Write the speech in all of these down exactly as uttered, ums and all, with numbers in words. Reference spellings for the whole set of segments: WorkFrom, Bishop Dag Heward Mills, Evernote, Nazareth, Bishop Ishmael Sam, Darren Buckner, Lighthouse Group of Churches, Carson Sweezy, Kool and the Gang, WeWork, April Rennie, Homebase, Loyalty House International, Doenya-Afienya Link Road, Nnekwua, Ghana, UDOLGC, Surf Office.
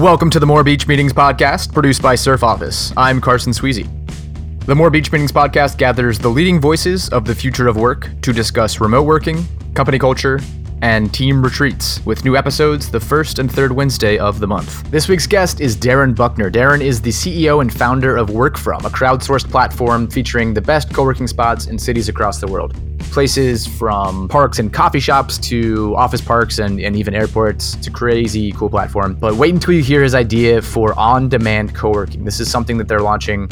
Welcome to the More Beach Meetings podcast, produced by Surf Office. I'm Carson Sweezy. The More Beach Meetings podcast gathers the leading voices of the future of work to discuss remote working, company culture, and team retreats, with new episodes the first and third Wednesday of the month. This week's guest is Darren Buckner. Darren is the C E O and founder of WorkFrom, a crowdsourced platform featuring the best co-working spots in cities across the world. Places from parks and coffee shops to office parks and, and even airports. It's a crazy cool platform. But wait until you hear his idea for on-demand co-working. This is something that they're launching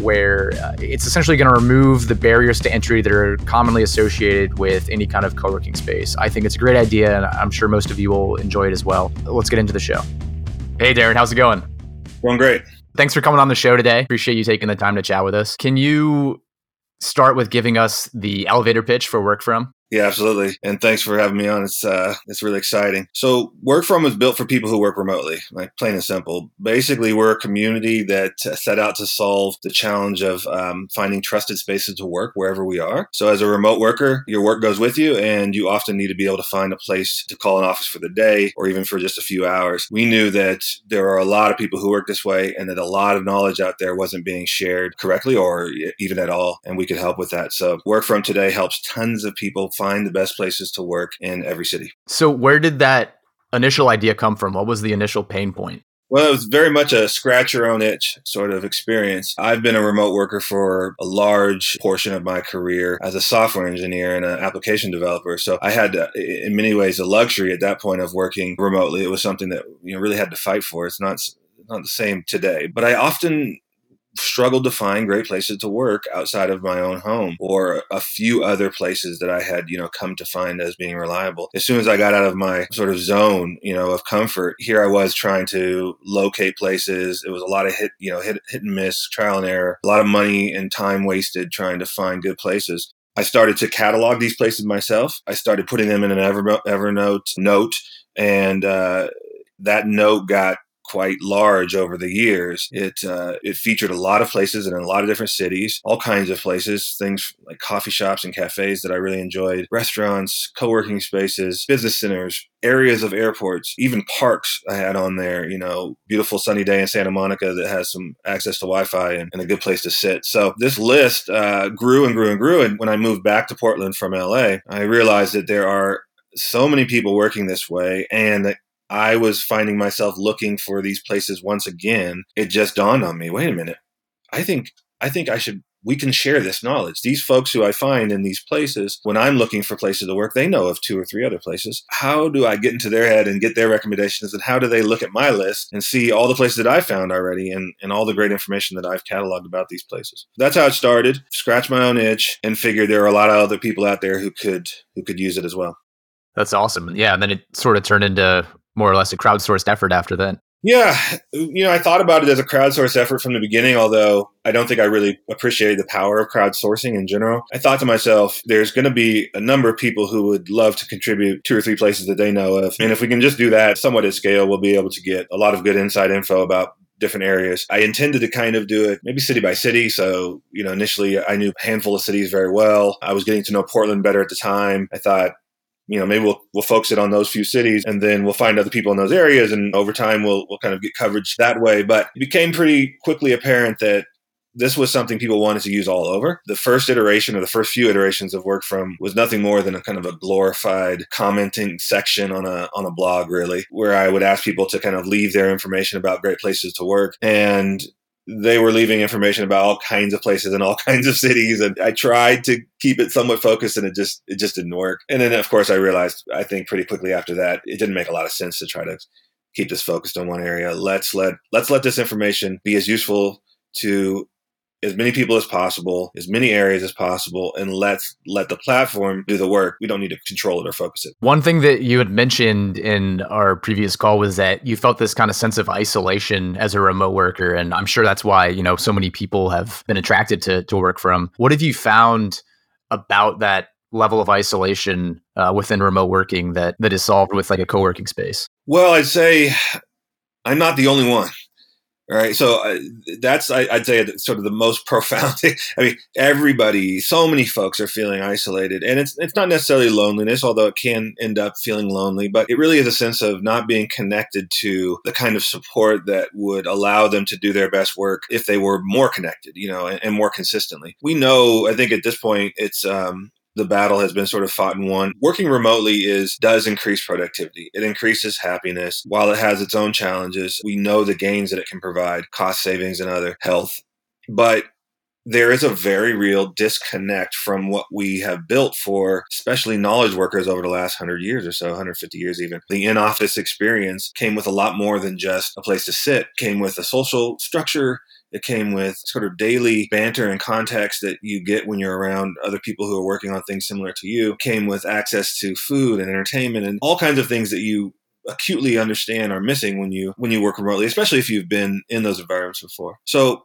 where it's essentially going to remove the barriers to entry that are commonly associated with any kind of co-working space. I think it's a great idea, and I'm sure most of you will enjoy it as well. Let's get into the show. Hey, Darren, how's it going? Going great. Thanks for coming on the show today. Appreciate you taking the time to chat with us. Can you start with giving us the elevator pitch for WorkFrom? Yeah, absolutely. And thanks for having me on. It's uh, it's really exciting. So WorkFrom was built for people who work remotely, like plain and simple. Basically, we're a community that set out to solve the challenge of um, finding trusted spaces to work wherever we are. So as a remote worker, your work goes with you, and you often need to be able to find a place to call an office for the day or even for just a few hours. We knew that there are a lot of people who work this way and that a lot of knowledge out there wasn't being shared correctly or even at all, and we could help with that. So WorkFrom today helps tons of people find the best places to work in every city. So where did that initial idea come from? What was the initial pain point? Well, it was very much a scratch your own itch sort of experience. I've been a remote worker for a large portion of my career as a software engineer and an application developer. So I had, to, in many ways, the luxury at that point of working remotely. It was something that you know, really had to fight for. It's not, not the same today. But I often struggled to find great places to work outside of my own home or a few other places that I had, you know, come to find as being reliable. As soon as I got out of my sort of zone, you know, of comfort, here I was trying to locate places. It was a lot of hit, you know, hit, hit and miss, trial and error, a lot of money and time wasted trying to find good places. I started to catalog these places myself. I started putting them in an Evernote, Evernote note, and uh, that note got quite large over the years. It uh, it featured a lot of places and in a lot of different cities, all kinds of places, things like coffee shops and cafes that I really enjoyed, restaurants, co-working spaces, business centers, areas of airports, even parks I had on there, you know, beautiful sunny day in Santa Monica that has some access to Wi-Fi and, and a good place to sit. So this list uh, grew and grew and grew. And when I moved back to Portland from L A, I realized that there are so many people working this way and that I was finding myself looking for these places once again. It just dawned on me, wait a minute, I think I think I should, we can share this knowledge. These folks who I find in these places, when I'm looking for places to work, they know of two or three other places. How do I get into their head and get their recommendations, and how do they look at my list and see all the places that I found already and, and all the great information that I've cataloged about these places? That's how it started. Scratched my own itch and figured there are a lot of other people out there who could who could use it as well. That's awesome. Yeah, and then it sort of turned into more or less a crowdsourced effort after that. Yeah. You know, I thought about it as a crowdsourced effort from the beginning, although I don't think I really appreciated the power of crowdsourcing in general. I thought to myself, there's going to be a number of people who would love to contribute two or three places that they know of. And if we can just do that somewhat at scale, we'll be able to get a lot of good inside info about different areas. I intended to kind of do it maybe city by city. So, you know, initially I knew a handful of cities very well. I was getting to know Portland better at the time. I thought, you know, maybe we'll we'll focus it on those few cities, and then we'll find other people in those areas, and over time we'll we'll kind of get coverage that way. But it became pretty quickly apparent that this was something people wanted to use all over. The first iteration or the first few iterations of WorkFrom was nothing more than a kind of a glorified commenting section on a on a blog, really, where I would ask people to kind of leave their information about great places to work, and they were leaving information about all kinds of places and all kinds of cities. And I tried to keep it somewhat focused, and it just, it just didn't work. And then of course I realized, I think pretty quickly after that, it didn't make a lot of sense to try to keep this focused on one area. Let's let, let's let this information be as useful to as many people as possible, as many areas as possible, and let's let the platform do the work. We don't need to control it or focus it. One thing that you had mentioned in our previous call was that you felt this kind of sense of isolation as a remote worker. And I'm sure that's why, you know, so many people have been attracted to, to WorkFrom. What have you found about that level of isolation uh, within remote working that that is solved with like a co-working space? Well, I'd say I'm not the only one. All right. So uh, that's, I, I'd say, sort of the most profound thing. I mean, everybody, so many folks are feeling isolated, and it's it's not necessarily loneliness, although it can end up feeling lonely, but it really is a sense of not being connected to the kind of support that would allow them to do their best work if they were more connected, you know, and, and more consistently. We know, I think at this point, it's, um, the battle has been sort of fought and won. Working remotely is does increase productivity. It increases happiness. While it has its own challenges, we know the gains that it can provide, cost savings and other health. But there is a very real disconnect from what we have built for, especially knowledge workers over the last one hundred years or so, one hundred fifty years even. The in-office experience came with a lot more than just a place to sit. It came with a social structure. It came with sort of daily banter and context that you get when you're around other people who are working on things similar to you. It came with access to food and entertainment and all kinds of things that you acutely understand are missing when you when you work remotely, especially if you've been in those environments before. So,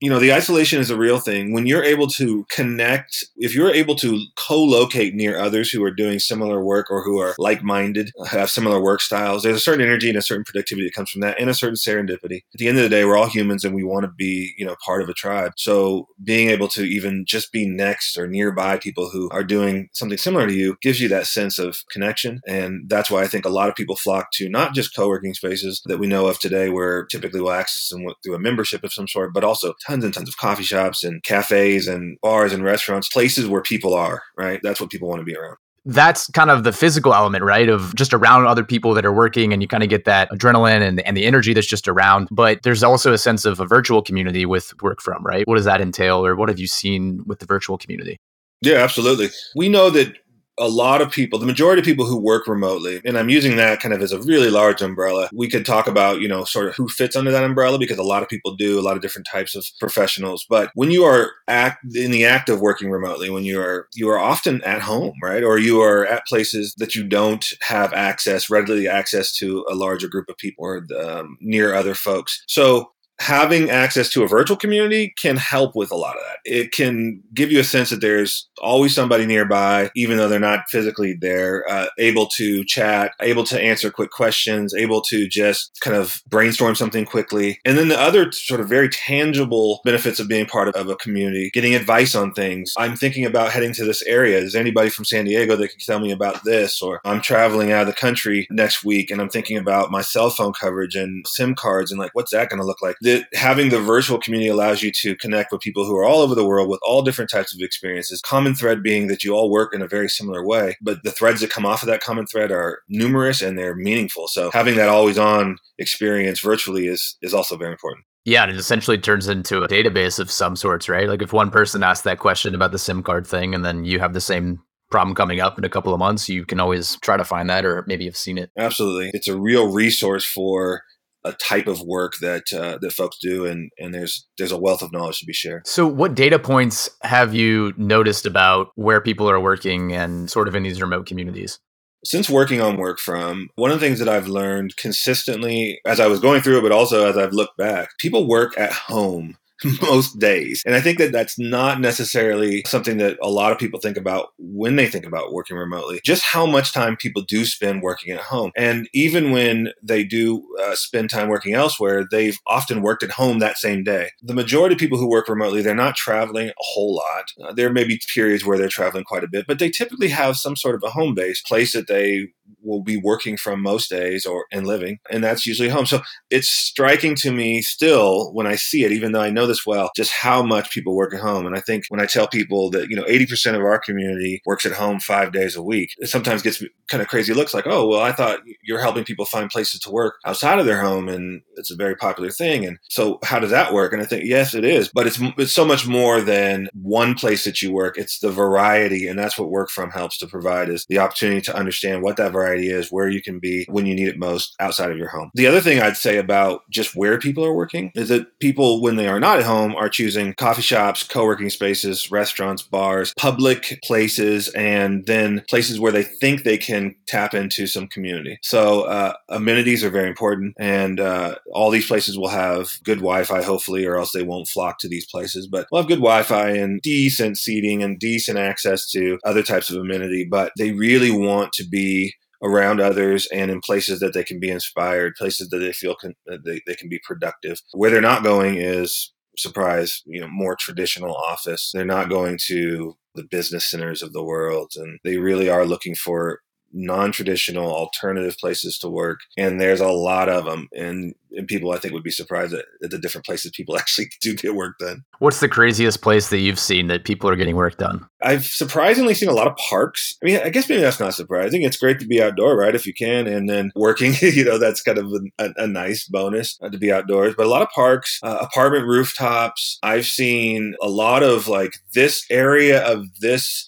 you know, the isolation is a real thing. When you're able to connect, if you're able to co-locate near others who are doing similar work or who are like-minded, have similar work styles, there's a certain energy and a certain productivity that comes from that and a certain serendipity. At the end of the day, we're all humans and we want to be, you know, part of a tribe. So being able to even just be next or nearby people who are doing something similar to you gives you that sense of connection. And that's why I think a lot of people flock to not just co-working spaces that we know of today where typically we'll access them through a membership of some sort, but also tons and tons of coffee shops and cafes and bars and restaurants, places where people are, right? That's what people want to be around. That's kind of the physical element, right? Of just around other people that are working, and you kind of get that adrenaline and, and the energy that's just around. But there's also a sense of a virtual community with WorkFrom, right? What does that entail, or what have you seen with the virtual community? Yeah, absolutely. We know that a lot of people, the majority of people who work remotely, and I'm using that kind of as a really large umbrella. We could talk about, you know, sort of who fits under that umbrella, because a lot of people do, a lot of different types of professionals. But when you are act in the act of working remotely, when you are you are often at home, right? Or you are at places that you don't have access, readily access to a larger group of people or um, near other folks. So having access to a virtual community can help with a lot of that. It can give you a sense that there's always somebody nearby, even though they're not physically there, uh, able to chat, able to answer quick questions, able to just kind of brainstorm something quickly. And then the other sort of very tangible benefits of being part of, of a community, getting advice on things. I'm thinking about heading to this area. Is there anybody from San Diego that can tell me about this? Or I'm traveling out of the country next week and I'm thinking about my cell phone coverage and SIM cards and like, what's that going to look like? That having the virtual community allows you to connect with people who are all over the world with all different types of experiences. Common thread being that you all work in a very similar way, but the threads that come off of that common thread are numerous and they're meaningful. So having that always on experience virtually is is also very important. Yeah, and it essentially turns into a database of some sorts, right? Like if one person asks that question about the SIM card thing and then you have the same problem coming up in a couple of months, you can always try to find that, or maybe you've seen it. Absolutely. It's a real resource for a type of work that uh, that folks do, and and there's there's a wealth of knowledge to be shared. So what data points have you noticed about where people are working and sort of in these remote communities? Since working on WorkFrom, one of the things that I've learned consistently as I was going through it, but also as I've looked back, people work at home most days. And I think that that's not necessarily something that a lot of people think about when they think about working remotely, just how much time people do spend working at home. And even when they do uh, spend time working elsewhere, they've often worked at home that same day. The majority of people who work remotely, they're not traveling a whole lot. Uh, there may be periods where they're traveling quite a bit, but they typically have some sort of a home base, place that they will be working from most days or and living, and that's usually home. So it's striking to me still when I see it, even though I know this well, just how much people work at home. And I think when I tell people that, you know, eighty percent of our community works at home five days a week, it sometimes gets kind of crazy looks like, oh, well, I thought you're helping people find places to work outside of their home, and it's a very popular thing. And so how does that work? And I think, yes, it is, but it's, it's so much more than one place that you work. It's the variety, and that's what WorkFrom helps to provide, is the opportunity to understand what that variety is, where you can be when you need it most outside of your home. The other thing I'd say about just where people are working is that people, when they are not at home, are choosing coffee shops, co-working spaces, restaurants, bars, public places, and then places where they think they can tap into some community. So uh, amenities are very important, and uh, all these places will have good Wi-Fi, hopefully, or else they won't flock to these places. But we'll have good Wi-Fi and decent seating and decent access to other types of amenity, but they really want to be around others and in places that they can be inspired, places that they feel can, they, they can be productive. Where they're not going is, surprise, you know, more traditional office. They're not going to the business centers of the world, and they really are looking for non-traditional alternative places to work. And there's a lot of them. And, and people, I think, would be surprised at, at the different places people actually do get work done. What's the craziest place that you've seen that people are getting work done? I've surprisingly seen a lot of parks. I mean, I guess maybe that's not surprising. It's great to be outdoor, right? If you can, and then working, you know, that's kind of a, a nice bonus to be outdoors. But a lot of parks, uh, apartment rooftops. I've seen a lot of like this area of this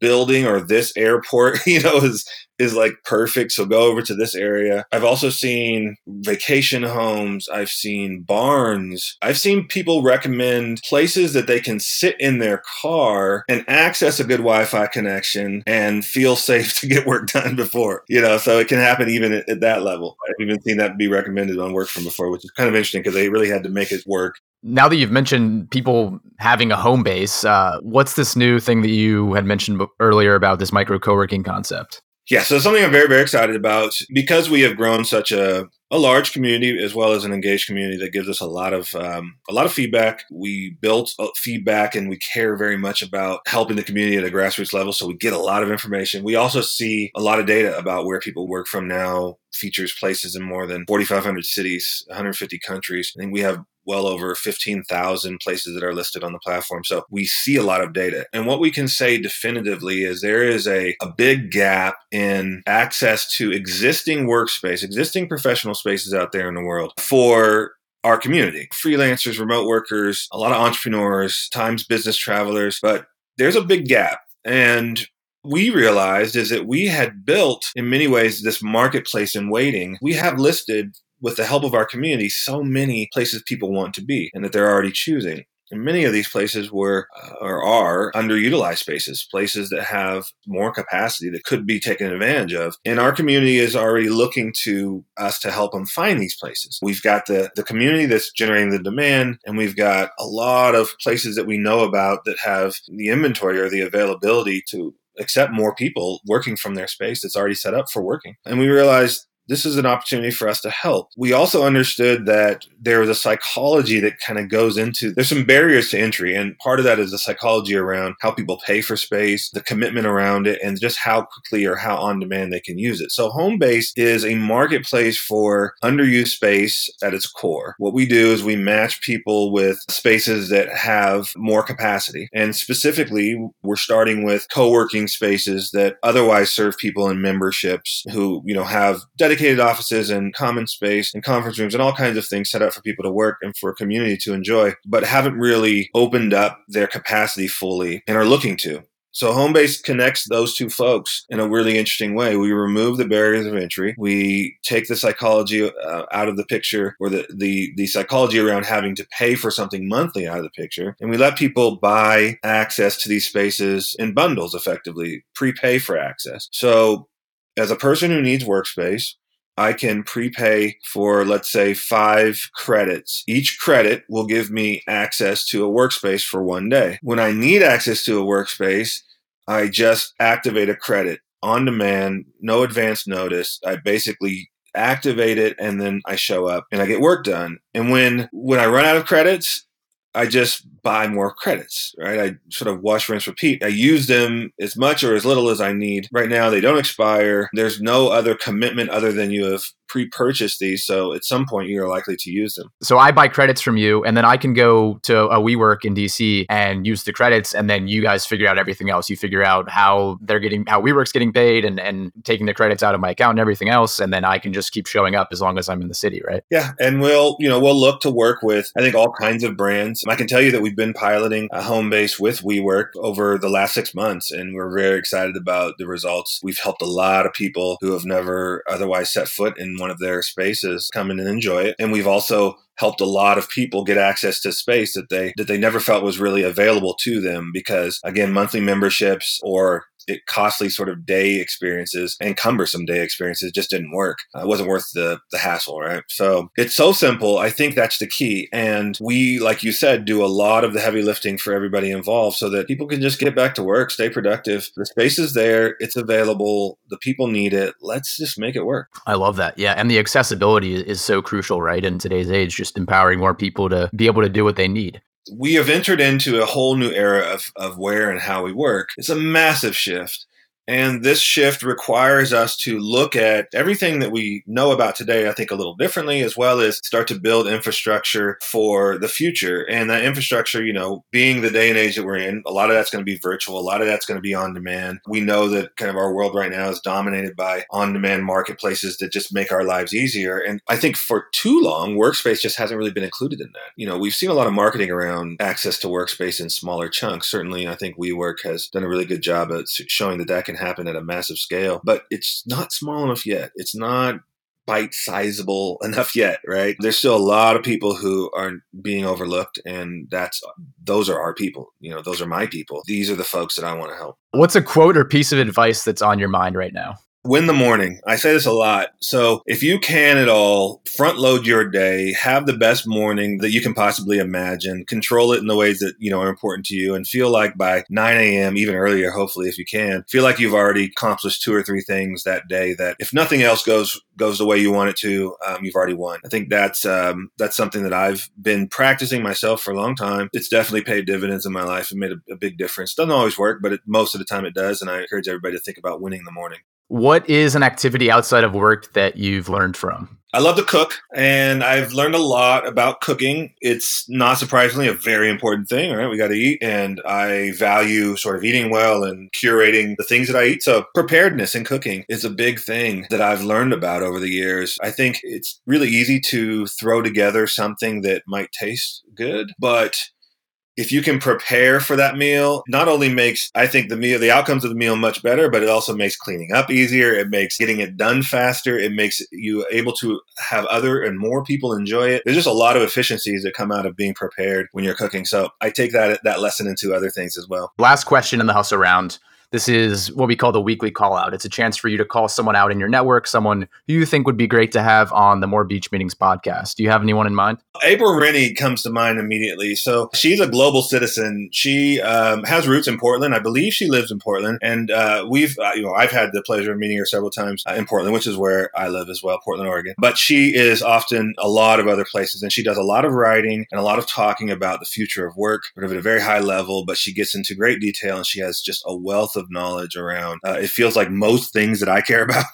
building or this airport, you know, is is like perfect. So go over to this area. I've also seen vacation homes. I've seen barns. I've seen people recommend places that they can sit in their car and access a good Wi-Fi connection and feel safe to get work done before, you know, so it can happen even at, at that level. I've even seen that be recommended on WorkFrom before, which is kind of interesting because they really had to make it work. Now that you've mentioned people having a home base, uh, what's this new thing that you had mentioned earlier about this micro co-working concept? Yeah, so something I'm very, very excited about because we have grown such a, a large community as well as an engaged community that gives us a lot of um, a lot of feedback. We built feedback and we care very much about helping the community at a grassroots level. So we get a lot of information. We also see a lot of data about where people work from now, features places in more than forty-five hundred cities, one hundred fifty countries. I think we have well over fifteen thousand places that are listed on the platform. So we see a lot of data. And what we can say definitively is there is a, a big gap in access to existing workspace, existing professional spaces out there in the world for our community. Freelancers, remote workers, a lot of entrepreneurs, times business travelers, but there's a big gap. And we realized is that we had built, in many ways, this marketplace in waiting. We have listed, with the help of our community, so many places people want to be and that they're already choosing. And many of these places were uh, or are underutilized spaces, places that have more capacity that could be taken advantage of. And our community is already looking to us to help them find these places. We've got the, the community that's generating the demand, and we've got a lot of places that we know about that have the inventory or the availability to accept more people working from their space that's already set up for working. And we realized this is an opportunity for us to help. We also understood that there was a psychology that kind of goes into, there's some barriers to entry. And part of that is the psychology around how people pay for space, the commitment around it, and just how quickly or how on demand they can use it. So Homebase is a marketplace for underused space at its core. What we do is we match people with spaces that have more capacity. And specifically, we're starting with co-working spaces that otherwise serve people in memberships who, you know, have dedicated offices and common space and conference rooms and all kinds of things set up for people to work and for a community to enjoy, but haven't really opened up their capacity fully and are looking to. So Homebase connects those two folks in a really interesting way. We remove the barriers of entry. We take the psychology uh, out of the picture, or the, the, the psychology around having to pay for something monthly out of the picture. And we let people buy access to these spaces in bundles, effectively, prepay for access. So as a person who needs workspace, I can prepay for, let's say, five credits. Each credit will give me access to a workspace for one day. When I need access to a workspace, I just activate a credit on demand, no advance notice. I basically activate it and then I show up and I get work done. And when, when I run out of credits, I just buy more credits, right? I sort of wash, rinse, repeat. I use them as much or as little as I need. Right now, they don't expire. There's no other commitment other than you have pre-purchased these. So at some point, you're likely to use them. So I buy credits from you, and then I can go to a WeWork in D C and use the credits, and then you guys figure out everything else. You figure out how they're getting, how WeWork's getting paid and, and taking the credits out of my account and everything else. And then I can just keep showing up as long as I'm in the city, right? Yeah. And we'll, you know, we'll look to work with, I think, all kinds of brands. I can tell you that we've been piloting a Homebase with WeWork over the last six months, and we're very excited about the results. We've helped a lot of people who have never otherwise set foot in one of their spaces come in and enjoy it. And we've also helped a lot of people get access to space that they that they never felt was really available to them because, again, monthly memberships or it costly sort of day experiences and cumbersome day experiences just didn't work. Uh, it wasn't worth the the hassle, right? So it's so simple. I think that's the key. And we, like you said, do a lot of the heavy lifting for everybody involved so that people can just get back to work, stay productive. The space is there. It's available. The people need it. Let's just make it work. I love that. Yeah. And the accessibility is so crucial, right? In today's age, just empowering more people to be able to do what they need. We have entered into a whole new era of, of where and how we work. It's a massive shift. And this shift requires us to look at everything that we know about today, I think, a little differently, as well as start to build infrastructure for the future. And that infrastructure, you know, being the day and age that we're in, a lot of that's going to be virtual. A lot of that's going to be on demand. We know that kind of our world right now is dominated by on-demand marketplaces that just make our lives easier. And I think for too long, workspace just hasn't really been included in that. You know, we've seen a lot of marketing around access to workspace in smaller chunks. Certainly, I think WeWork has done a really good job at showing that that can happen at a massive scale, but it's not small enough yet. It's not bite-sizable enough yet, right? There's still a lot of people who are being overlooked, and that's those are our people. You know, those are my people. These are the folks that I want to help. What's a quote or piece of advice that's on your mind right now? Win the morning. I say this a lot. So if you can at all, front load your day, have the best morning that you can possibly imagine, control it in the ways that, you know, are important to you, and feel like by nine a.m., even earlier, hopefully, if you can, feel like you've already accomplished two or three things that day that if nothing else goes goes the way you want it to, um, you've already won. I think that's um, that's something that I've been practicing myself for a long time. It's definitely paid dividends in my life and made a, a big difference. Doesn't always work, but it, most of the time it does. And I encourage everybody to think about winning the morning. What is an activity outside of work that you've learned from? I love to cook, and I've learned a lot about cooking. It's not surprisingly a very important thing, right? We got to eat, and I value sort of eating well and curating the things that I eat. So preparedness in cooking is a big thing that I've learned about over the years. I think it's really easy to throw together something that might taste good, but if you can prepare for that meal, not only makes, I think, the meal, the outcomes of the meal much better, but it also makes cleaning up easier. It makes getting it done faster. It makes you able to have other and more people enjoy it. There's just a lot of efficiencies that come out of being prepared when you're cooking. So I take that that lesson into other things as well. Last question in the hustle round. This is what we call the weekly call out. It's a chance for you to call someone out in your network, someone who you think would be great to have on the More Beach Meetings podcast. Do you have anyone in mind? April Rennie comes to mind immediately. So she's a global citizen. She um, has roots in Portland. I believe she lives in Portland. And uh, we've, uh, you know, I've had the pleasure of meeting her several times uh, in Portland, which is where I live as well, Portland, Oregon. But she is often a lot of other places, and she does a lot of writing and a lot of talking about the future of work, sort of at a very high level. But she gets into great detail, and she has just a wealth of of knowledge around. Uh, it feels like most things that I care about,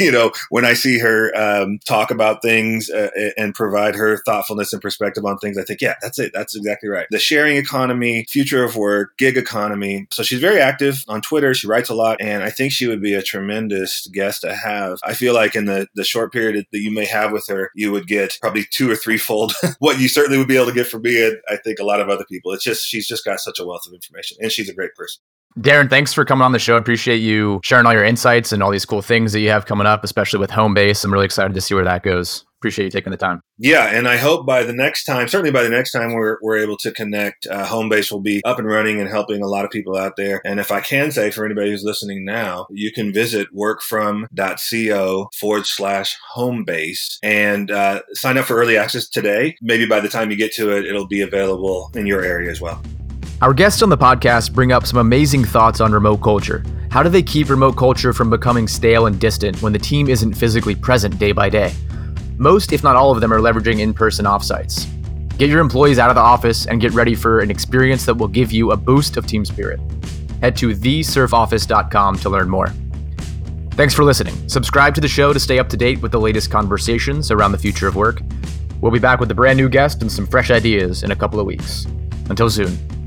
you know, when I see her um, talk about things uh, and provide her thoughtfulness and perspective on things, I think, yeah, that's it. That's exactly right. The sharing economy, future of work, gig economy. So she's very active on Twitter. She writes a lot, and I think she would be a tremendous guest to have. I feel like in the, the short period that you may have with her, you would get probably two or threefold what you certainly would be able to get from me and I think a lot of other people. It's just, she's just got such a wealth of information, and she's a great person. Darren, thanks for coming on the show. I appreciate you sharing all your insights and all these cool things that you have coming up, especially with Homebase. I'm really excited to see where that goes. Appreciate you taking the time. Yeah, and I hope by the next time, certainly by the next time we're we're able to connect, uh, Homebase will be up and running and helping a lot of people out there. And if I can say for anybody who's listening now, you can visit workfrom.co forward slash Homebase and uh, sign up for early access today. Maybe by the time you get to it, it'll be available in your area as well. Our guests on the podcast bring up some amazing thoughts on remote culture. How do they keep remote culture from becoming stale and distant when the team isn't physically present day by day? Most, if not all of them, are leveraging in-person offsites. Get your employees out of the office and get ready for an experience that will give you a boost of team spirit. Head to the surf office dot com to learn more. Thanks for listening. Subscribe to the show to stay up to date with the latest conversations around the future of work. We'll be back with a brand new guest and some fresh ideas in a couple of weeks. Until soon.